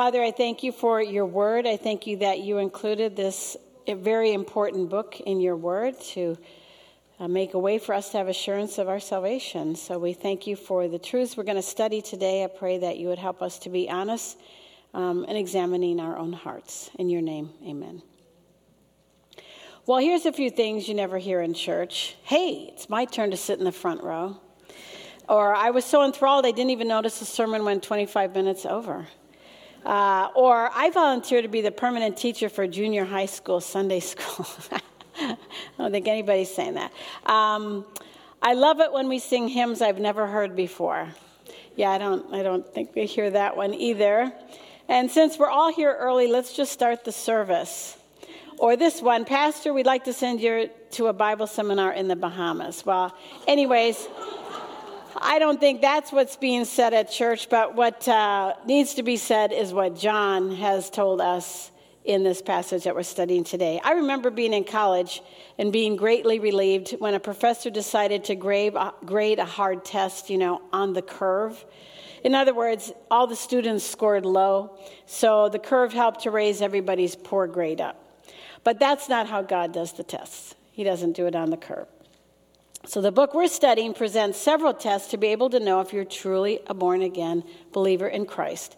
Father, I thank you for your word. I thank you that you included this very important book in your word to make a way for us to have assurance of our salvation. So we thank you for the truths we're going to study today. I pray that you would help us to be honest and examining our own hearts. In your name, amen. Well, here's a few things you never hear in church. Hey, it's my turn to sit in the front row. Or I was so enthralled I didn't even notice the sermon went 25 minutes over. Or I volunteer to be the permanent teacher for junior high school Sunday school. I don't think anybody's saying that. I love it when we sing hymns I've never heard before. Yeah, I don't think we hear that one either. And since we're all here early, let's just start the service. Or this one, Pastor, we'd like to send you to a Bible seminar in the Bahamas. Well, anyways, I don't think that's what's being said at church, but what needs to be said is what John has told us in this passage that we're studying today. I remember being in college and being greatly relieved when a professor decided to grade a hard test, on the curve. In other words, all the students scored low, so the curve helped to raise everybody's poor grade up. But that's not how God does the tests. He doesn't do it on the curve. So the book we're studying presents several tests to be able to know if you're truly a born-again believer in Christ.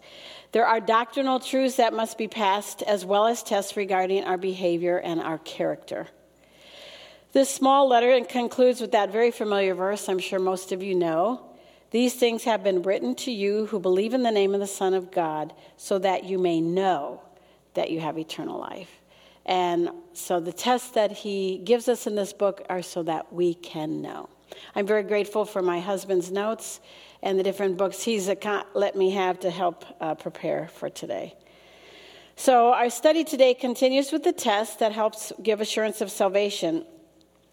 There are doctrinal truths that must be passed, as well as tests regarding our behavior and our character. This small letter concludes with that very familiar verse I'm sure most of you know. These things have been written to you who believe in the name of the Son of God, so that you may know that you have eternal life. And so the tests that he gives us in this book are so that we can know. I'm very grateful for my husband's notes and the different books he's let me have to help prepare for today. So our study today continues with the test that helps give assurance of salvation.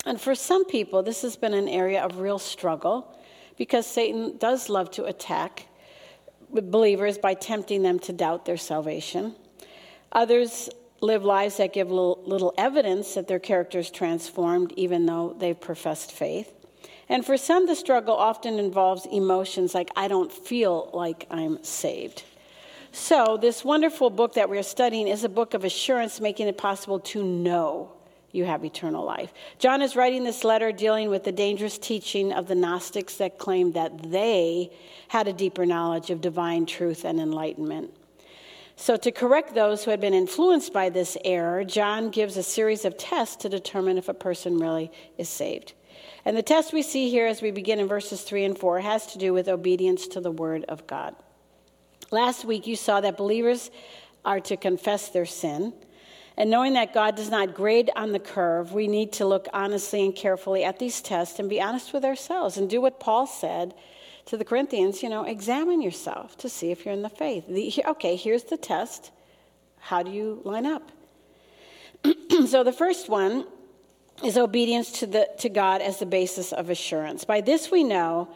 And for some people, this has been an area of real struggle because Satan does love to attack believers by tempting them to doubt their salvation. Others live lives that give little evidence that their character is transformed, even though they've professed faith. And for some, the struggle often involves emotions like, I don't feel like I'm saved. So this wonderful book that we're studying is a book of assurance, making it possible to know you have eternal life. John is writing this letter dealing with the dangerous teaching of the Gnostics that claimed that they had a deeper knowledge of divine truth and enlightenment. So to correct those who had been influenced by this error, John gives a series of tests to determine if a person really is saved. And the test we see here as we begin in verses 3 and 4 has to do with obedience to the Word of God. Last week you saw that believers are to confess their sin. And knowing that God does not grade on the curve, we need to look honestly and carefully at these tests and be honest with ourselves and do what Paul said to the Corinthians, examine yourself to see if you're in the faith. Here's the test. How do you line up? So the first one is obedience to God as the basis of assurance. By this we know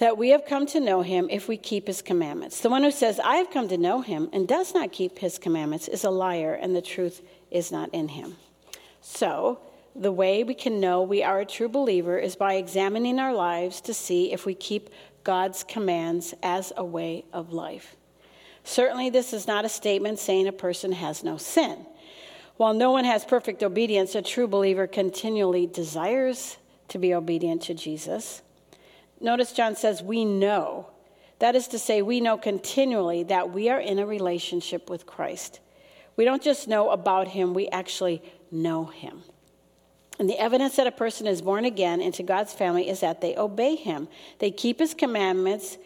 that we have come to know him if we keep his commandments. The one who says, I have come to know him and does not keep his commandments is a liar and the truth is not in him. So the way we can know we are a true believer is by examining our lives to see if we keep God's commands as a way of life. Certainly, this is not a statement saying a person has no sin. While no one has perfect obedience, a true believer continually desires to be obedient to Jesus. Notice John says, we know. That is to say, we know continually that we are in a relationship with Christ. We don't just know about him, we actually know him. And the evidence that a person is born again into God's family is that they obey him. They keep his commandments,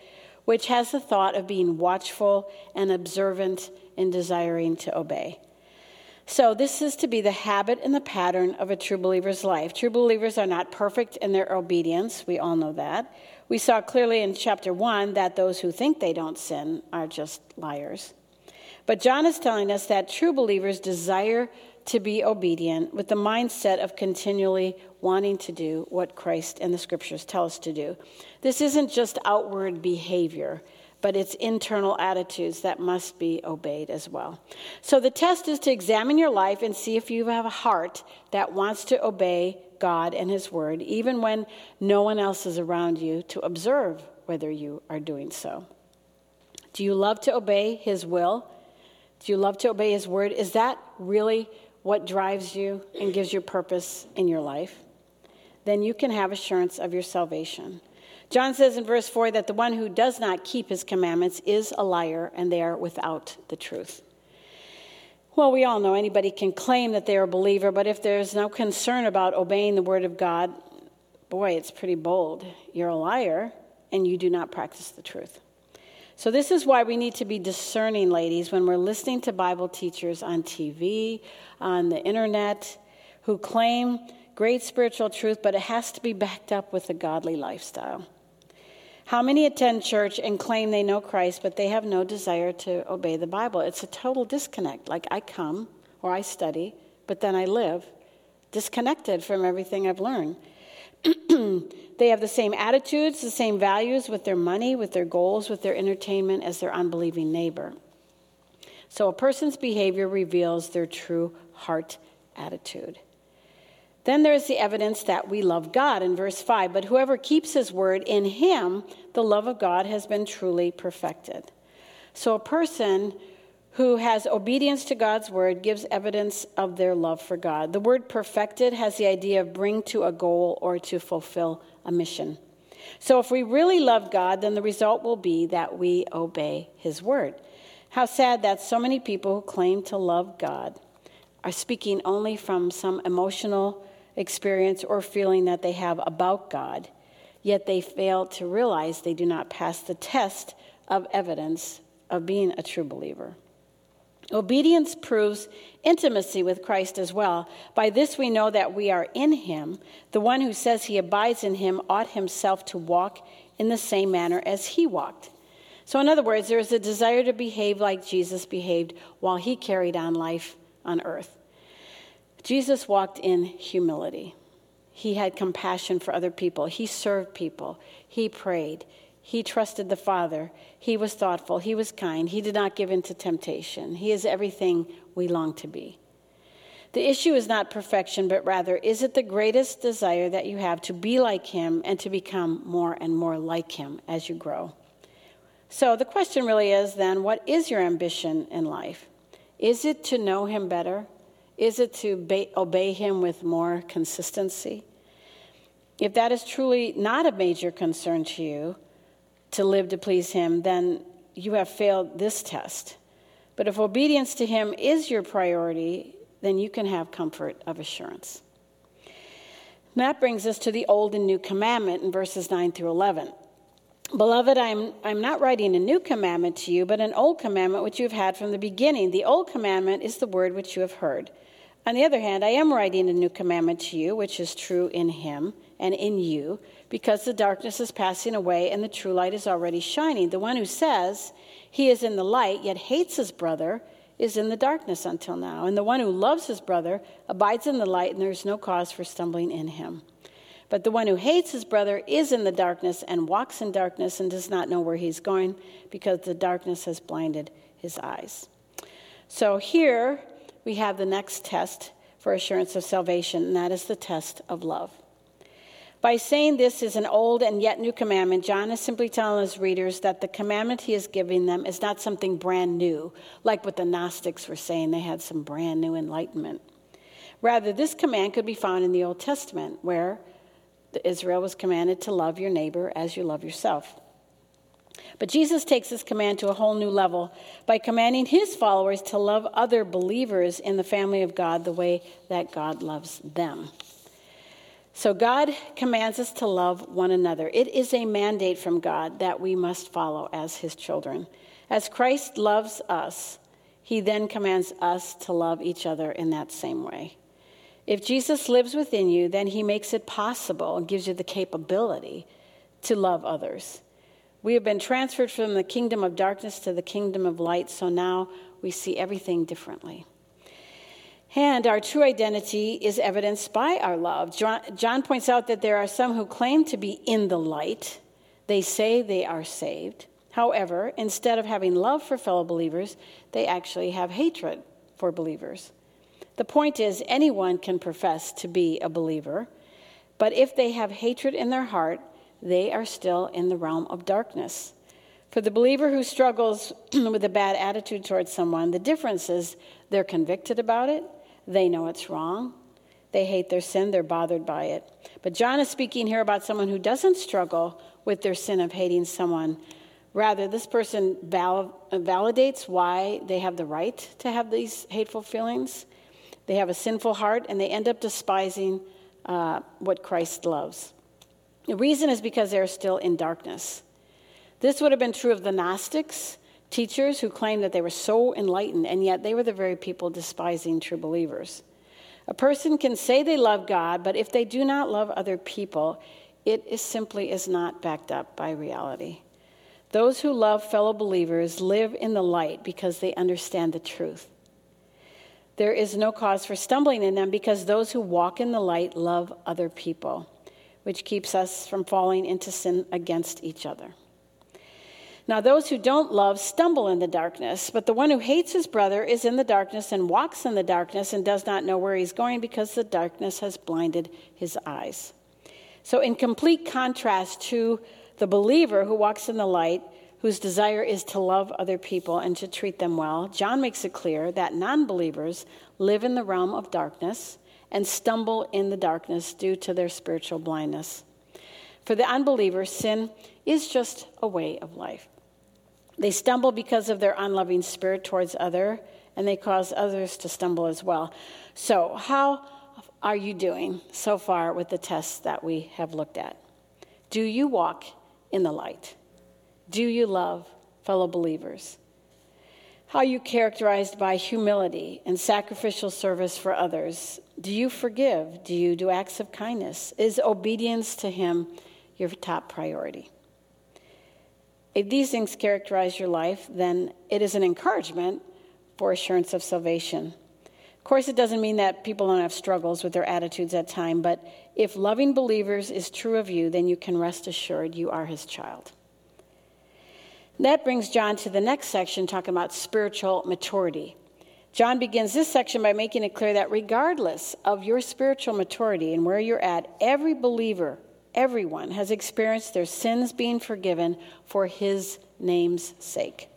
which has the thought of being watchful and observant and desiring to obey. So this is to be the habit and the pattern of a true believer's life. True believers are not perfect in their obedience. We all know that. We saw clearly in chapter 1 that those who think they don't sin are just liars. But John is telling us that true believers desire to be obedient with the mindset of continually wanting to do what Christ and the scriptures tell us to do. This isn't just outward behavior, but it's internal attitudes that must be obeyed as well. So the test is to examine your life and see if you have a heart that wants to obey God and his word, even when no one else is around you, to observe whether you are doing so. Do you love to obey his will? Do you love to obey his word? Is that really what drives you and gives you purpose in your life? Then you can have assurance of your salvation. John says in verse 4 that the one who does not keep his commandments is a liar, and they are without the truth. Well, we all know anybody can claim that they're a believer, but if there's no concern about obeying the word of God, boy, it's pretty bold. You're a liar, and you do not practice the truth. So this is why we need to be discerning, ladies, when we're listening to Bible teachers on TV, on the internet, who claim great spiritual truth, but it has to be backed up with a godly lifestyle. How many attend church and claim they know Christ, but they have no desire to obey the Bible? It's a total disconnect. Like, I come or I study, but then I live disconnected from everything I've learned. They have the same attitudes, the same values with their money, with their goals, with their entertainment as their unbelieving neighbor. So a person's behavior reveals their true heart attitude. Then there's the evidence that we love God in verse 5. But whoever keeps his word, in him the love of God has been truly perfected. So a person who has obedience to God's word gives evidence of their love for God. The word perfected has the idea of bring to a goal or to fulfill a mission. So if we really love God, then the result will be that we obey his word. How sad that so many people who claim to love God are speaking only from some emotional experience or feeling that they have about God, yet they fail to realize they do not pass the test of evidence of being a true believer. Obedience proves intimacy with Christ as well. By this we know that we are in him. The one who says he abides in him ought himself to walk in the same manner as he walked. So in other words, there is a desire to behave like Jesus behaved while he carried on life on earth. Jesus walked in humility. He had compassion for other people. He served people. He prayed. He trusted the Father. He was thoughtful. He was kind. He did not give in to temptation. He is everything we long to be. The issue is not perfection, but rather, is it the greatest desire that you have to be like him and to become more and more like him as you grow? So the question really is then, what is your ambition in life? Is it to know him better? Is it to obey him with more consistency? If that is truly not a major concern to you, to live to please him, then you have failed this test. But if obedience to him is your priority, then you can have comfort of assurance. And that brings us to the Old and New Commandment in verses 9 through 11. Beloved, I'm not writing a new commandment to you, but an old commandment which you have had from the beginning. The old commandment is the word which you have heard. On the other hand, I am writing a new commandment to you, which is true in him and in you, because the darkness is passing away and the true light is already shining. The one who says he is in the light yet hates his brother is in the darkness until now. And the one who loves his brother abides in the light, and there is no cause for stumbling in him. But the one who hates his brother is in the darkness and walks in darkness and does not know where he's going, because the darkness has blinded his eyes. So here we have the next test for assurance of salvation, and that is the test of love. By saying this is an old and yet new commandment, John is simply telling his readers that the commandment he is giving them is not something brand new, like what the Gnostics were saying. They had some brand new enlightenment. Rather, this command could be found in the Old Testament, where Israel was commanded to love your neighbor as you love yourself. But Jesus takes this command to a whole new level by commanding his followers to love other believers in the family of God the way that God loves them. So God commands us to love one another. It is a mandate from God that we must follow as his children. As Christ loves us, he then commands us to love each other in that same way. If Jesus lives within you, then he makes it possible and gives you the capability to love others. We have been transferred from the kingdom of darkness to the kingdom of light, so now we see everything differently. And our true identity is evidenced by our love. John points out that there are some who claim to be in the light. They say they are saved. However, instead of having love for fellow believers, they actually have hatred for believers. The point is, anyone can profess to be a believer, but if they have hatred in their heart, they are still in the realm of darkness. For the believer who struggles with a bad attitude towards someone, the difference is they're convicted about it. They know it's wrong. They hate their sin. They're bothered by it. But John is speaking here about someone who doesn't struggle with their sin of hating someone. Rather, this person validates why they have the right to have these hateful feelings. They have a sinful heart, and they end up despising what Christ loves. The reason is because they're still in darkness. This would have been true of the Gnostics, teachers who claimed that they were so enlightened, and yet they were the very people despising true believers. A person can say they love God, but if they do not love other people, it simply is not backed up by reality. Those who love fellow believers live in the light because they understand the truth. There is no cause for stumbling in them because those who walk in the light love other people, which keeps us from falling into sin against each other. Now, those who don't love stumble in the darkness, but the one who hates his brother is in the darkness and walks in the darkness and does not know where he's going because the darkness has blinded his eyes. So in complete contrast to the believer who walks in the light, whose desire is to love other people and to treat them well, John makes it clear that non-believers live in the realm of darkness and stumble in the darkness due to their spiritual blindness. For the unbeliever, sin is just a way of life. They stumble because of their unloving spirit towards others, and they cause others to stumble as well. So how are you doing so far with the tests that we have looked at? Do you walk in the light? Do you love fellow believers? How are you characterized by humility and sacrificial service for others? Do you forgive? Do you do acts of kindness? Is obedience to Him your top priority? If these things characterize your life, then it is an encouragement for assurance of salvation. Of course, it doesn't mean that people don't have struggles with their attitudes at times, but if loving believers is true of you, then you can rest assured you are His child. That brings John to the next section, talking about spiritual maturity. John begins this section by making it clear that regardless of your spiritual maturity and where you're at, every believer, everyone has experienced their sins being forgiven for His name's sake.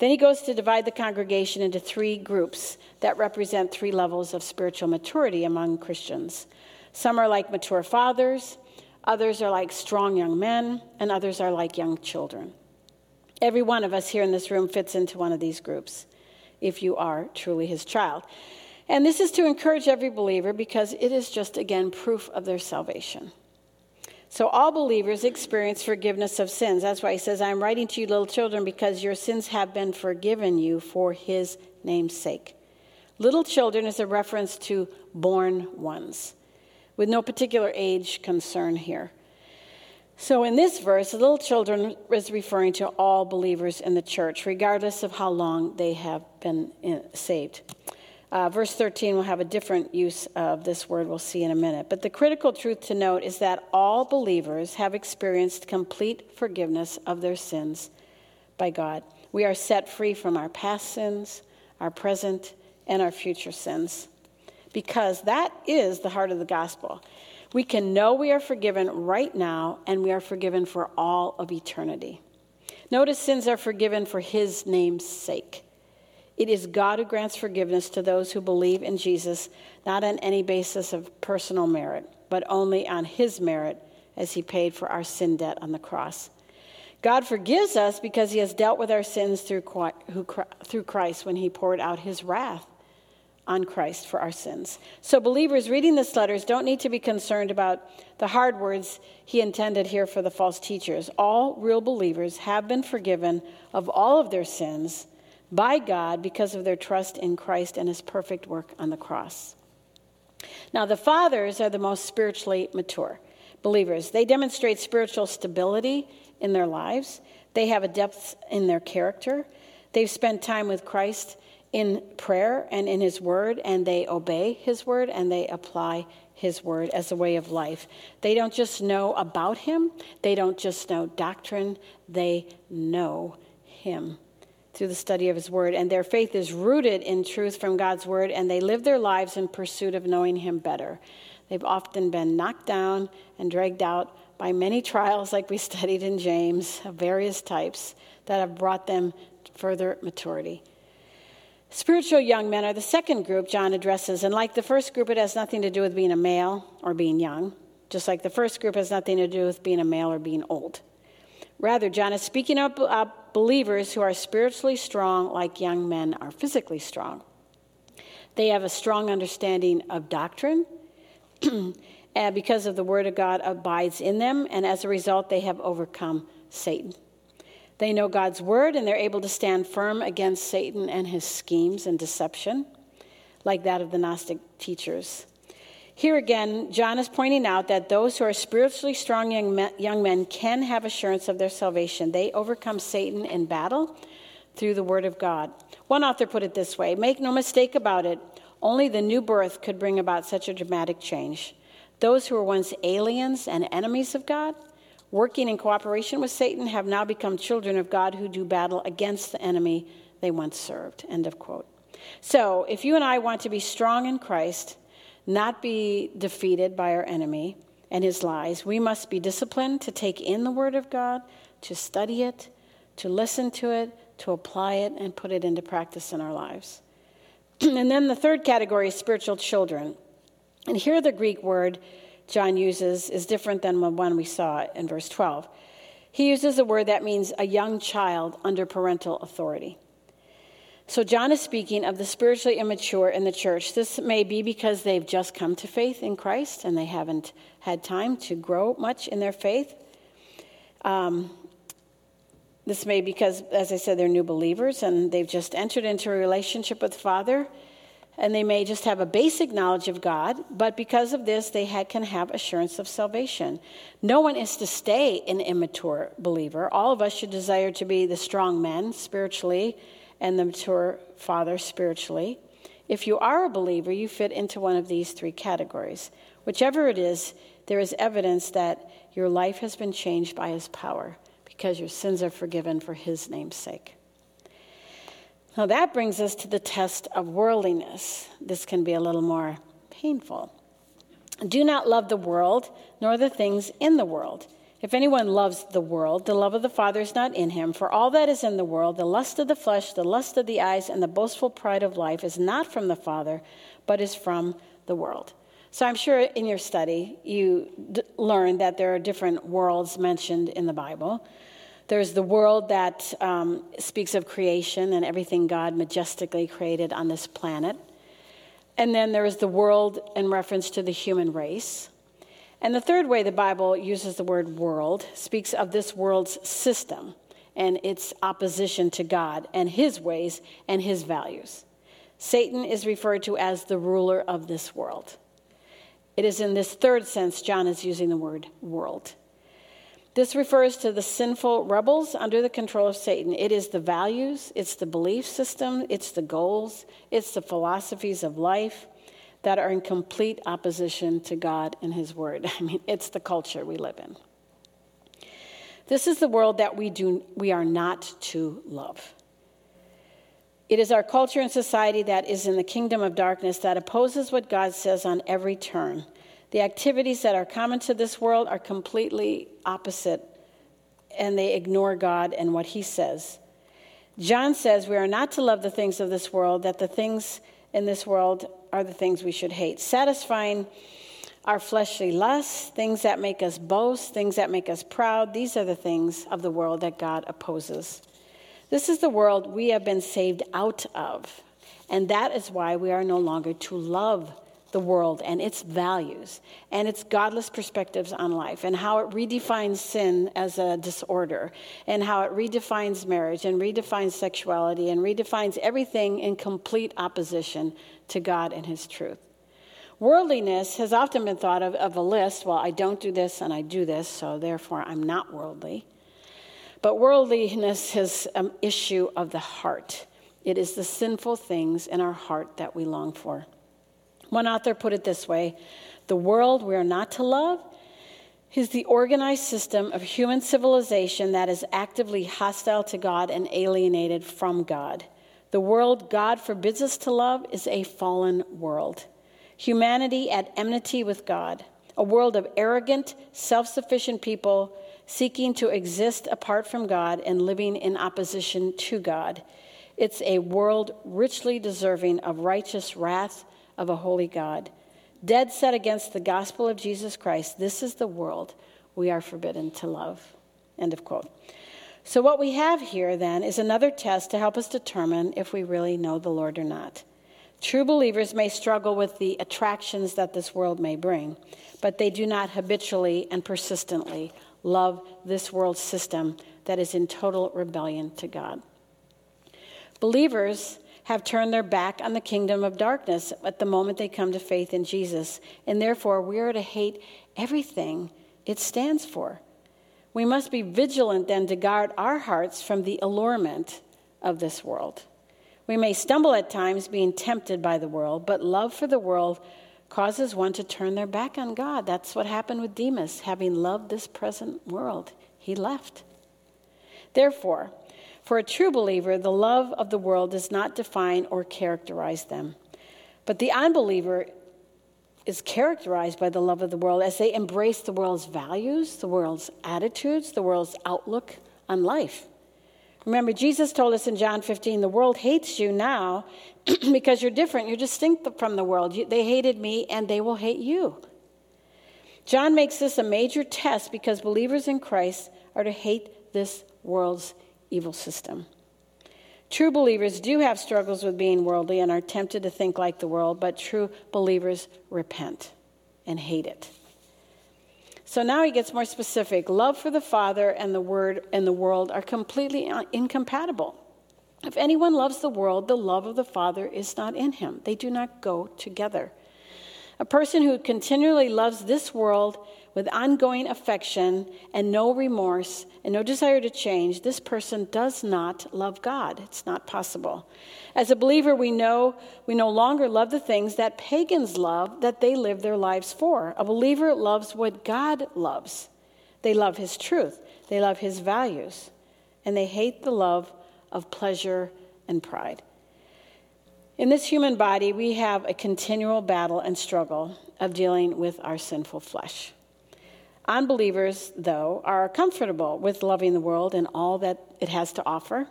Then he goes to divide the congregation into three groups that represent three levels of spiritual maturity among Christians. Some are like mature fathers, others are like strong young men, and others are like young children. Every one of us here in this room fits into one of these groups, if you are truly His child. And this is to encourage every believer because it is just, again, proof of their salvation. So all believers experience forgiveness of sins. That's why he says, I'm writing to you, little children, because your sins have been forgiven you for His name's sake. Little children is a reference to born ones, with no particular age concern here. So in this verse, little children is referring to all believers in the church, regardless of how long they have been saved. Verse 13 will have a different use of this word we'll see in a minute. But the critical truth to note is that all believers have experienced complete forgiveness of their sins by God. We are set free from our past sins, our present, and our future sins, because that is the heart of the gospel. We can know we are forgiven right now, and we are forgiven for all of eternity. Notice sins are forgiven for His name's sake. It is God who grants forgiveness to those who believe in Jesus, not on any basis of personal merit, but only on His merit as He paid for our sin debt on the cross. God forgives us because He has dealt with our sins through Christ when He poured out His wrath on Christ for our sins. So believers reading this letters don't need to be concerned about the hard words he intended here for the false teachers. All real believers have been forgiven of all of their sins by God because of their trust in Christ and His perfect work on the cross. Now, the fathers are the most spiritually mature believers. They demonstrate spiritual stability in their lives. They have a depth in their character. They've spent time with Christ in prayer and in His word, and they obey His word, and they apply His word as a way of life. They don't just know about Him. They don't just know doctrine. They know Him through the study of His word, and their faith is rooted in truth from God's word, and they live their lives in pursuit of knowing Him better. They've often been knocked down and dragged out by many trials, like we studied in James, of various types that have brought them to further maturity. Spiritual young men are the second group John addresses, and like the first group, it has nothing to do with being a male or being young, just like the first group has nothing to do with being a male or being old. Rather, John is speaking of believers who are spiritually strong like young men are physically strong. They have a strong understanding of doctrine, and because of the word of God abides in them, and as a result, they have overcome Satan. They know God's word, and they're able to stand firm against Satan and his schemes and deception, like that of the Gnostic teachers. Here again, John is pointing out that those who are spiritually strong young men can have assurance of their salvation. They overcome Satan in battle through the word of God. One author put it this way, "Make no mistake about it, only the new birth could bring about such a dramatic change. Those who were once aliens and enemies of God, working in cooperation with Satan, have now become children of God who do battle against the enemy they once served." End of quote. So, if you and I want to be strong in Christ, not be defeated by our enemy and his lies, we must be disciplined to take in the Word of God, to study it, to listen to it, to apply it, and put it into practice in our lives. And then the third category is spiritual children. And here the Greek word John uses is different than the one we saw in verse 12. He uses a word that means a young child under parental authority. So John is speaking of the spiritually immature in the church. This may be because they've just come to faith in Christ and they haven't had time to grow much in their faith. This may be because, as I said, they're new believers and they've just entered into a relationship with the Father, and they may just have a basic knowledge of God, but because of this, they can have assurance of salvation. No one is to stay an immature believer. All of us should desire to be the strong men spiritually and the mature father spiritually. If you are a believer, you fit into one of these three categories. Whichever it is, there is evidence that your life has been changed by his power, because your sins are forgiven for his name's sake. Now that brings us to the test of worldliness. This can be a little more painful. Do not love the world, nor the things in the world. If anyone loves the world, the love of the Father is not in him. For all that is in the world, the lust of the flesh, the lust of the eyes, and the boastful pride of life is not from the Father, but is from the world. So I'm sure in your study, you learned that there are different worlds mentioned in the Bible. There's the world that speaks of creation and everything God majestically created on this planet. And then there is the world in reference to the human race. And the third way the Bible uses the word world speaks of this world's system and its opposition to God and his ways and his values. Satan is referred to as the ruler of this world. It is in this third sense John is using the word world. This refers to the sinful rebels under the control of Satan. It is the values, it's the belief system, it's the goals, it's the philosophies of life that are in complete opposition to God and his word. I mean, it's the culture we live in. This is the world that we are not to love. It is our culture and society that is in the kingdom of darkness that opposes what God says on every turn. The activities that are common to this world are completely opposite, and they ignore God and what he says. John says we are not to love the things of this world, that the things in this world are the things we should hate. Satisfying our fleshly lusts, things that make us boast, things that make us proud, these are the things of the world that God opposes. This is the world we have been saved out of, and that is why we are no longer to love the world and its values and its godless perspectives on life and how it redefines sin as a disorder and how it redefines marriage and redefines sexuality and redefines everything in complete opposition to God and his truth. Worldliness has often been thought of a list, well, I don't do this and I do this, so therefore I'm not worldly. But worldliness is an issue of the heart. It is the sinful things in our heart that we long for. One author put it this way, the world we are not to love is the organized system of human civilization that is actively hostile to God and alienated from God. The world God forbids us to love is a fallen world. Humanity at enmity with God. a world of arrogant, self-sufficient people seeking to exist apart from God and living in opposition to God. It's a world richly deserving of righteous wrath of a holy God. Dead set against the gospel of Jesus Christ, this is the world we are forbidden to love." End of quote. So what we have here then is another test to help us determine if we really know the Lord or not. True believers may struggle with the attractions that this world may bring, but they do not habitually and persistently love this world system that is in total rebellion to God. Believers have turned their back on the kingdom of darkness at the moment they come to faith in Jesus, and therefore we are to hate everything it stands for. We must be vigilant then to guard our hearts from the allurement of this world. We may stumble at times being tempted by the world, but love for the world causes one to turn their back on God. That's what happened with Demas. Having loved this present world, he left. Therefore, for a true believer, the love of the world does not define or characterize them. But the unbeliever is characterized by the love of the world as they embrace the world's values, the world's attitudes, the world's outlook on life. Remember, Jesus told us in John 15, the world hates you now because you're different. You're distinct from the world. They hated me and they will hate you. John makes this a major test because believers in Christ are to hate this world's evil system. True believers do have struggles with being worldly and are tempted to think like the world, but true believers repent and hate it. So now he gets more specific. Love for the Father and the Word and the world are completely incompatible. If anyone loves the world, the love of the Father is not in him. They do not go together. A person who continually loves this world with ongoing affection and no remorse and no desire to change, this person does not love God. It's not possible. As a believer, we know we no longer love the things that pagans love, that they live their lives for. A believer loves what God loves. They love his truth. They love his values. And they hate the love of pleasure and pride. In this human body, we have a continual battle and struggle of dealing with our sinful flesh. Unbelievers, though, are comfortable with loving the world and all that it has to offer.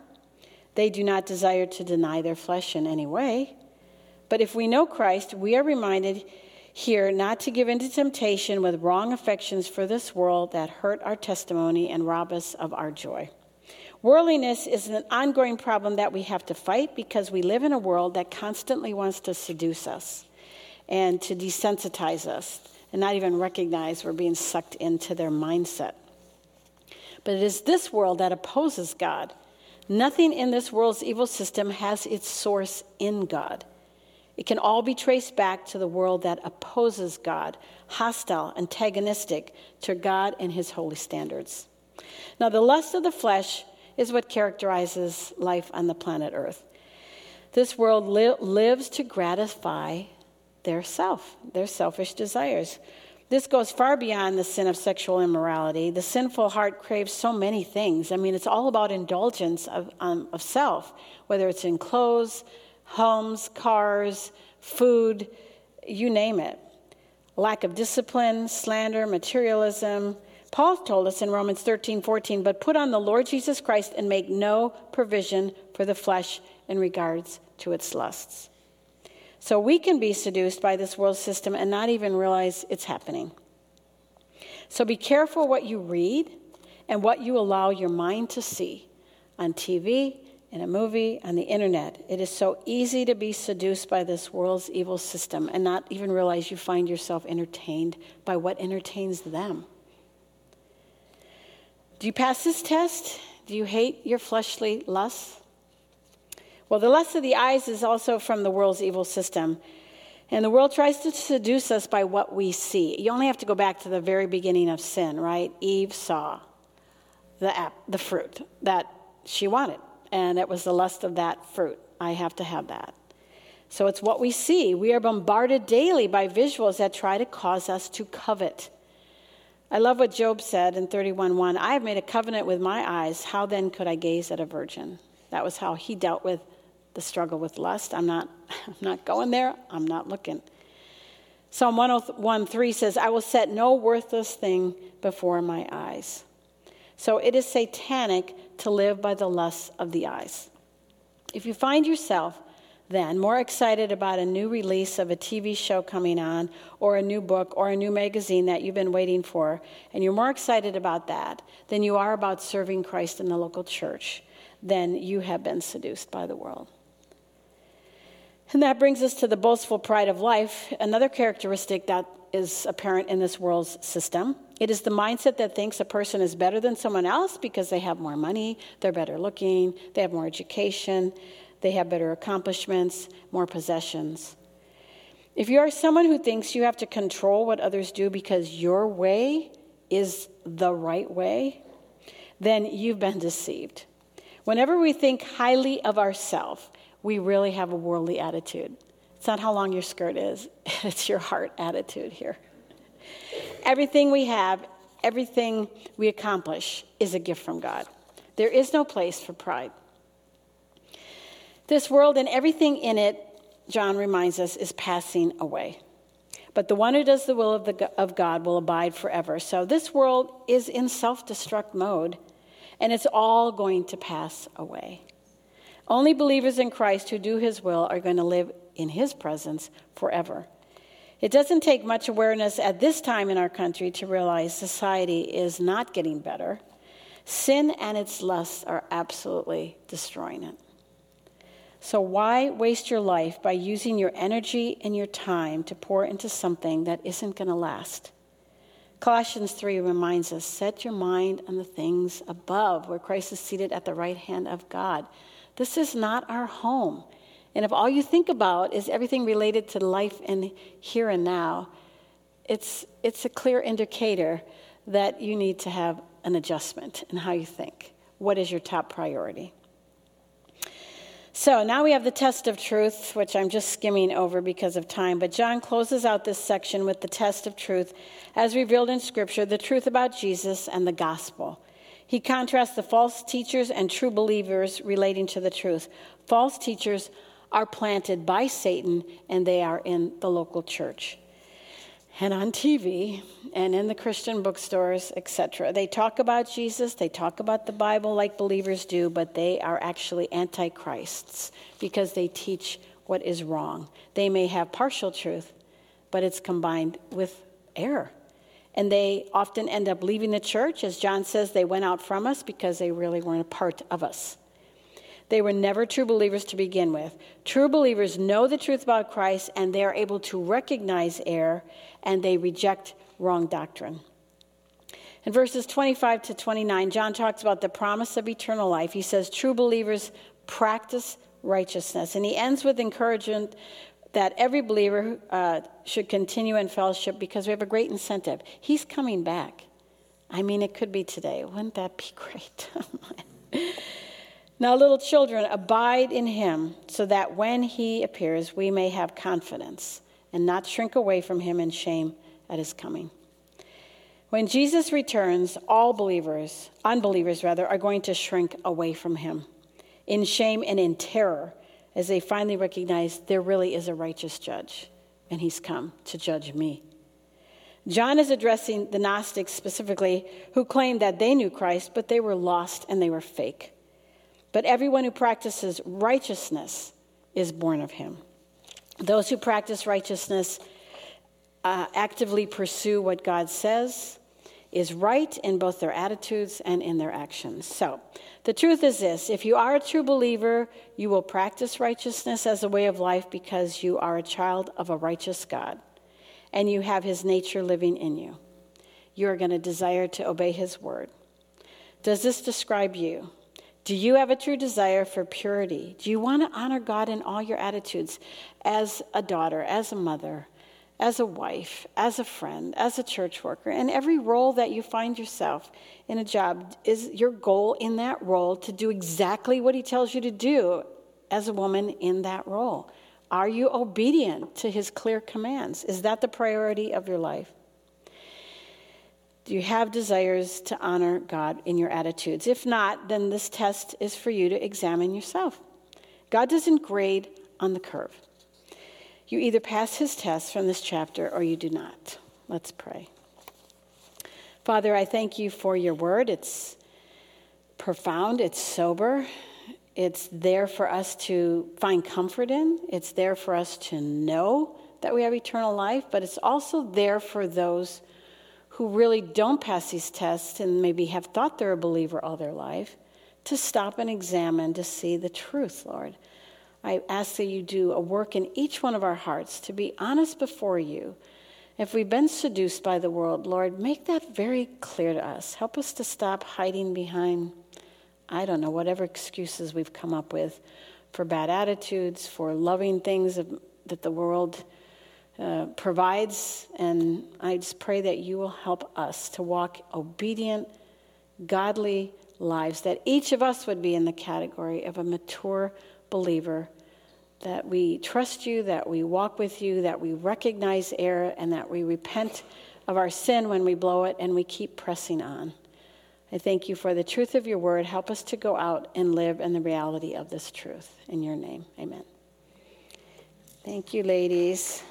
They do not desire to deny their flesh in any way. But if we know Christ, we are reminded here not to give in to temptation with wrong affections for this world that hurt our testimony and rob us of our joy. Worldliness is an ongoing problem that we have to fight because we live in a world that constantly wants to seduce us and to desensitize us, and not even recognize we're being sucked into their mindset. But it is this world that opposes God. Nothing in this world's evil system has its source in God. It can all be traced back to the world that opposes God, hostile, antagonistic to God and his holy standards. Now, the lust of the flesh is what characterizes life on the planet Earth. This world lives to gratify their selfish desires. This goes far beyond the sin of sexual immorality. The sinful heart craves so many things. I mean, it's all about indulgence of self, whether it's in clothes, homes, cars, food, you name it. Lack of discipline, slander, materialism. Paul told us in Romans 13:14, "But put on the Lord Jesus Christ and make no provision for the flesh in regards to its lusts." So we can be seduced by this world system and not even realize it's happening. So be careful what you read and what you allow your mind to see on TV, in a movie, on the internet. It is so easy to be seduced by this world's evil system and not even realize you find yourself entertained by what entertains them. Do you pass this test? Do you hate your fleshly lusts? Well, the lust of the eyes is also from the world's evil system. And the world tries to seduce us by what we see. You only have to go back to the very beginning of sin, right? Eve saw the fruit that she wanted. And it was the lust of that fruit. I have to have that. So it's what we see. We are bombarded daily by visuals that try to cause us to covet. I love what Job said in 31:1. "I have made a covenant with my eyes. How then could I gaze at a virgin?" That was how he dealt with the struggle with lust. I'm not going there. I'm not looking. Psalm 101:3 says, I will set no worthless thing before my eyes. So it is satanic to live by the lusts of the eyes. If you find yourself then more excited about a new release of a TV show coming on, or a new book, or a new magazine that you've been waiting for, and you're more excited about that than you are about serving Christ in the local church, then you have been seduced by the world. And that brings us to the boastful pride of life, another characteristic that is apparent in this world's system. It is the mindset that thinks a person is better than someone else because they have more money, they're better looking, they have more education, they have better accomplishments, more possessions. If you are someone who thinks you have to control what others do because your way is the right way, then you've been deceived. Whenever we think highly of ourselves, we really have a worldly attitude. It's not how long your skirt is, it's your heart attitude here. Everything we have, everything we accomplish is a gift from God. There is no place for pride. This world and everything in it, John reminds us, is passing away. But the one who does the will of God will abide forever. So this world is in self-destruct mode, and it's all going to pass away. Only believers in Christ who do his will are going to live in his presence forever. It doesn't take much awareness at this time in our country to realize society is not getting better. Sin and its lusts are absolutely destroying it. So why waste your life by using your energy and your time to pour into something that isn't going to last? Colossians 3 reminds us, set your mind on the things above, where Christ is seated at the right hand of God. This is not our home. And if all you think about is everything related to life and here and now, it's a clear indicator that you need to have an adjustment in how you think. What is your top priority? So now we have the test of truth, which I'm just skimming over because of time. But John closes out this section with the test of truth, as revealed in Scripture, the truth about Jesus and the gospel. He contrasts the false teachers and true believers relating to the truth. False teachers are planted by Satan, and they are in the local church and on TV and in the Christian bookstores, etc. They talk about Jesus, they talk about the Bible like believers do, but they are actually antichrists because they teach what is wrong. They may have partial truth, but it's combined with error. And they often end up leaving the church. As John says, they went out from us because they really weren't a part of us. They were never true believers to begin with. True believers know the truth about Christ, and they are able to recognize error, and they reject wrong doctrine. In verses 25 to 29, John talks about the promise of eternal life. He says true believers practice righteousness. And he ends with encouragement that every believer should continue in fellowship because we have a great incentive. He's coming back. I mean, it could be today. Wouldn't that be great? Now, little children, abide in him so that when he appears, we may have confidence and not shrink away from him in shame at his coming. When Jesus returns, all believers, unbelievers, are going to shrink away from him in shame and in terror, as they finally recognize there really is a righteous judge, and he's come to judge me. John is addressing the Gnostics specifically, who claimed that they knew Christ, but they were lost and they were fake. But everyone who practices righteousness is born of him. Those who practice righteousness actively pursue what God says is right in both their attitudes and in their actions. So the truth is this: if you are a true believer, you will practice righteousness as a way of life because you are a child of a righteous God and you have his nature living in you. You are going to desire to obey his word. Does this describe you? Do you have a true desire for purity? Do you want to honor God in all your attitudes as a daughter, as a mother, as a wife, as a friend, as a church worker, and every role that you find yourself in a job? Is your goal in that role to do exactly what he tells you to do as a woman in that role? Are you obedient to his clear commands? Is that the priority of your life? Do you have desires to honor God in your attitudes? If not, then this test is for you to examine yourself. God doesn't grade on the curve. you either pass his test from this chapter or you do not. Let's pray. Father, I thank you for your word. It's profound. It's sober. It's there for us to find comfort in. It's there for us to know that we have eternal life, but it's also there for those who really don't pass these tests and maybe have thought they're a believer all their life, to stop and examine to see the truth, Lord. I ask that you do a work in each one of our hearts to be honest before you. If we've been seduced by the world, Lord, make that very clear to us. Help us to stop hiding behind, I don't know, whatever excuses we've come up with for bad attitudes, for loving things that the world provides. And I just pray that you will help us to walk obedient, godly lives, that each of us would be in the category of a mature believer, that we trust you, that we walk with you, that we recognize error, and that we repent of our sin when we blow it, and we keep pressing on. I thank you for the truth of your word. Help us to go out and live in the reality of this truth. In your name, amen. Thank you, ladies.